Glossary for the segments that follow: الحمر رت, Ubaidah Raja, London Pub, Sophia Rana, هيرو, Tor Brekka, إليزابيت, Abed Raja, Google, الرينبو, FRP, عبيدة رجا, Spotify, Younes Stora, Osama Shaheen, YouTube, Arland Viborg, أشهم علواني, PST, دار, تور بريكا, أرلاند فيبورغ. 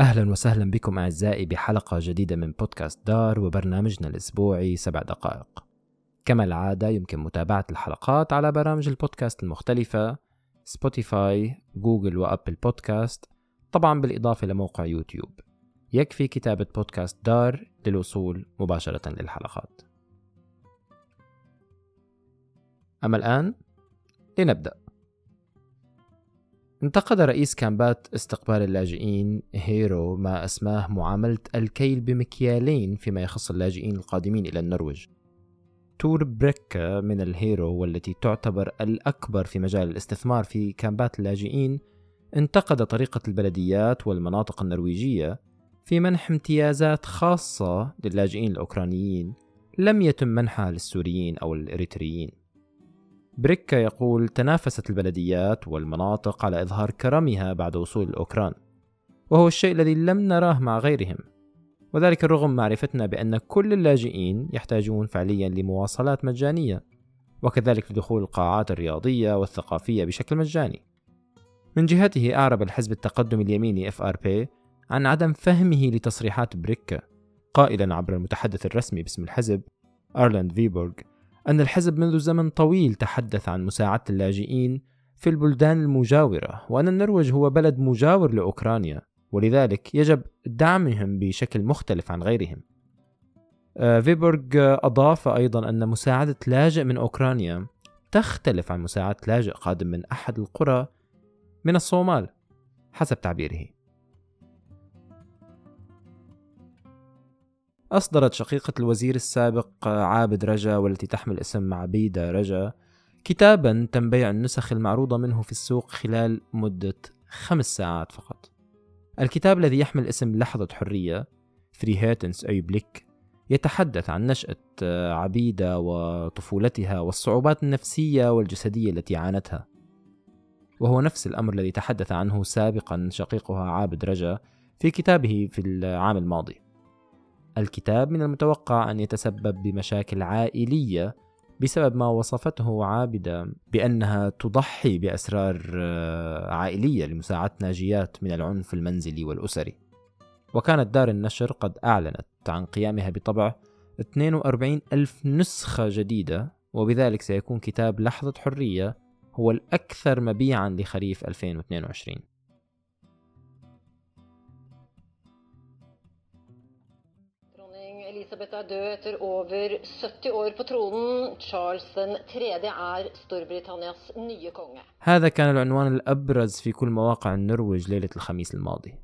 أهلا وسهلا بكم أعزائي بحلقة جديدة من بودكاست دار وبرنامجنا الأسبوعي 7 دقائق. كما العادة يمكن متابعة الحلقات على برامج البودكاست المختلفة سبوتيفاي، جوجل وأبل بودكاست، طبعا بالإضافة لموقع يوتيوب. يكفي كتابة بودكاست دار للوصول مباشرة للحلقات. أما الآن لنبدأ. انتقد رئيس كامبات استقبال اللاجئين هيرو ما أسماه معاملة الكيل بمكيالين فيما يخص اللاجئين القادمين إلى النرويج. تور بريكا من الهيرو والتي تعتبر الأكبر في مجال الاستثمار في كامبات اللاجئين انتقد طريقة البلديات والمناطق النرويجية في منح امتيازات خاصة للاجئين الأوكرانيين لم يتم منحها للسوريين أو الإريتريين. بريكا يقول تنافست البلديات والمناطق على إظهار كرمها بعد وصول الأوكران، وهو الشيء الذي لم نراه مع غيرهم، وذلك رغم معرفتنا بأن كل اللاجئين يحتاجون فعليا لمواصلات مجانية، وكذلك لدخول القاعات الرياضية والثقافية بشكل مجاني. من جهته أعرب الحزب التقدم اليميني FRP عن عدم فهمه لتصريحات بريكا، قائلا عبر المتحدث الرسمي باسم الحزب أرلاند فيبورغ أن الحزب منذ زمن طويل تحدث عن مساعدة اللاجئين في البلدان المجاورة، وأن النرويج هو بلد مجاور لأوكرانيا ولذلك يجب دعمهم بشكل مختلف عن غيرهم. فيبورغ أضاف أيضا أن مساعدة لاجئ من أوكرانيا تختلف عن مساعدة لاجئ قادم من أحد القرى من الصومال حسب تعبيره. أصدرت شقيقة الوزير السابق عابد رجا والتي تحمل اسم عبيدة رجا كتاباً تم بيع النسخ المعروضة منه في السوق خلال مدة 5 ساعات فقط. الكتاب الذي يحمل اسم لحظة حرية فريهاتنس أيبليك يتحدث عن نشأة عبيدة وطفولتها والصعوبات النفسية والجسدية التي عانتها، وهو نفس الأمر الذي تحدث عنه سابقاً شقيقها عابد رجا في كتابه في العام الماضي. الكتاب من المتوقع أن يتسبب بمشاكل عائلية بسبب ما وصفته عابدة بأنها تضحي بأسرار عائلية لمساعدة ناجيات من العنف المنزلي والأسري. وكانت دار النشر قد أعلنت عن قيامها بطبع 42 ألف نسخة جديدة، وبذلك سيكون كتاب لحظة حرية هو الأكثر مبيعاً لخريف 2022. Elisabeth død etter over 70 år på tronen. Charles den tredje Storbritannias nye konge. هذا كان العنوان الأبرز في كل مواقع النرويج ليلة الخميس الماضي.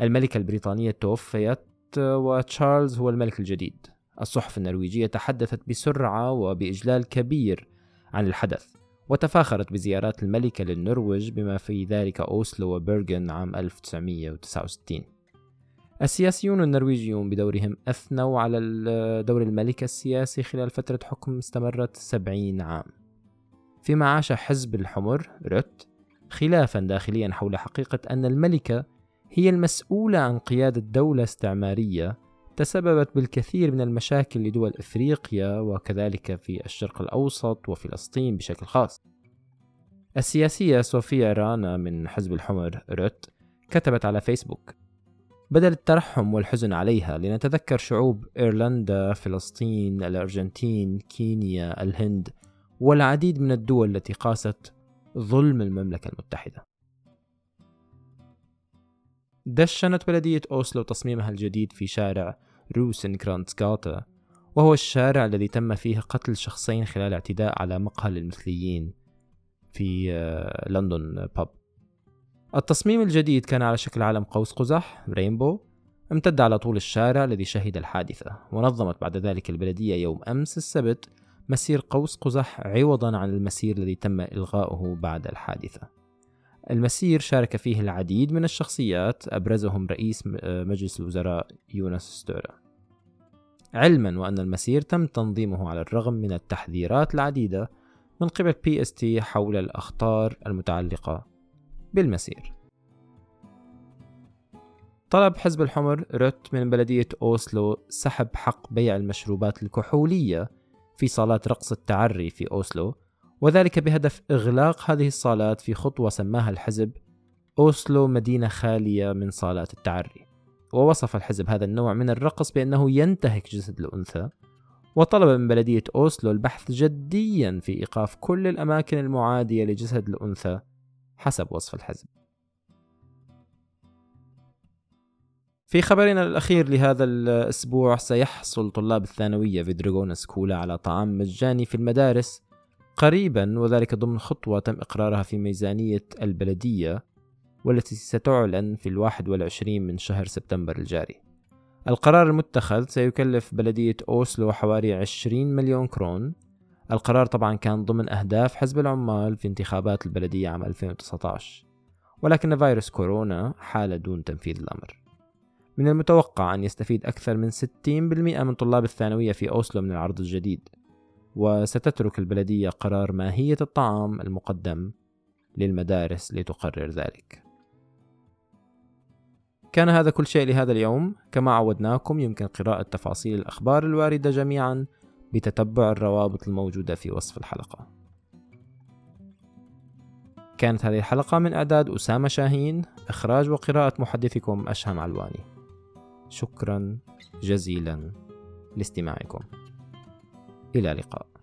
الملكة البريطانية توفيت وتشارلز هو الملك الجديد. الصحف النرويجية تحدثت بسرعة وبإجلال كبير عن الحدث، وتفاخرت بزيارات الملكة للنرويج بما في ذلك أوسلو وبيرغن عام 1969. السياسيون النرويجيون بدورهم أثنوا على دور الملكة السياسي خلال فترة حكم استمرت 70 عام، فيما عاش حزب الحمر رت خلافا داخليا حول حقيقة أن الملكة هي المسؤولة عن قيادة دولة استعمارية تسببت بالكثير من المشاكل لدول إفريقيا وكذلك في الشرق الأوسط وفلسطين بشكل خاص. السياسية صوفيا رانا من حزب الحمر رت كتبت على فيسبوك: بدل الترحم والحزن عليها لنتذكر شعوب إيرلندا، فلسطين، الأرجنتين، كينيا، الهند والعديد من الدول التي قاست ظلم المملكة المتحدة. دشنت بلدية أوسلو تصميمها الجديد في شارع روسن كرانتسغاتا، وهو الشارع الذي تم فيه قتل شخصين خلال اعتداء على مقهى للمثليين في لندن باب. التصميم الجديد كان على شكل علم قوس قزح رينبو امتد على طول الشارع الذي شهد الحادثة، ونظمت بعد ذلك البلدية يوم أمس السبت مسير قوس قزح عوضا عن المسير الذي تم إلغاؤه بعد الحادثة. المسير شارك فيه العديد من الشخصيات أبرزهم رئيس مجلس الوزراء يونس ستورا، علما وأن المسير تم تنظيمه على الرغم من التحذيرات العديدة من قبل PST حول الأخطار المتعلقة بالمسير. طلب حزب الحمر رت من بلدية أوسلو سحب حق بيع المشروبات الكحولية في صالات رقص التعري في أوسلو، وذلك بهدف إغلاق هذه الصالات في خطوة سماها الحزب أوسلو مدينة خالية من صالات التعري، ووصف الحزب هذا النوع من الرقص بأنه ينتهك جسد الأنثى، وطلب من بلدية أوسلو البحث جديا في إيقاف كل الأماكن المعادية لجسد الأنثى حسب وصف الحزب. في خبرنا الأخير لهذا الأسبوع، سيحصل طلاب الثانوية في دراغونس كولا على طعام مجاني في المدارس قريبا، وذلك ضمن خطوة تم إقرارها في ميزانية البلدية والتي ستعلن في 21 من شهر سبتمبر الجاري. القرار المتخذ سيكلف بلدية أوسلو حوالي 20 مليون كرون. القرار طبعا كان ضمن أهداف حزب العمال في انتخابات البلدية عام 2019، ولكن فيروس كورونا حال دون تنفيذ الأمر. من المتوقع أن يستفيد أكثر من 60% من طلاب الثانوية في أوسلو من العرض الجديد، وستترك البلدية قرار ماهية الطعام المقدم للمدارس لتقرر ذلك. كان هذا كل شيء لهذا اليوم. كما عودناكم، يمكن قراءة تفاصيل الأخبار الواردة جميعا بتتبع الروابط الموجودة في وصف الحلقة. كانت هذه الحلقة من إعداد أسامة شاهين، إخراج وقراءة محدثكم أشهم علواني. شكرا جزيلا لاستماعكم، إلى اللقاء.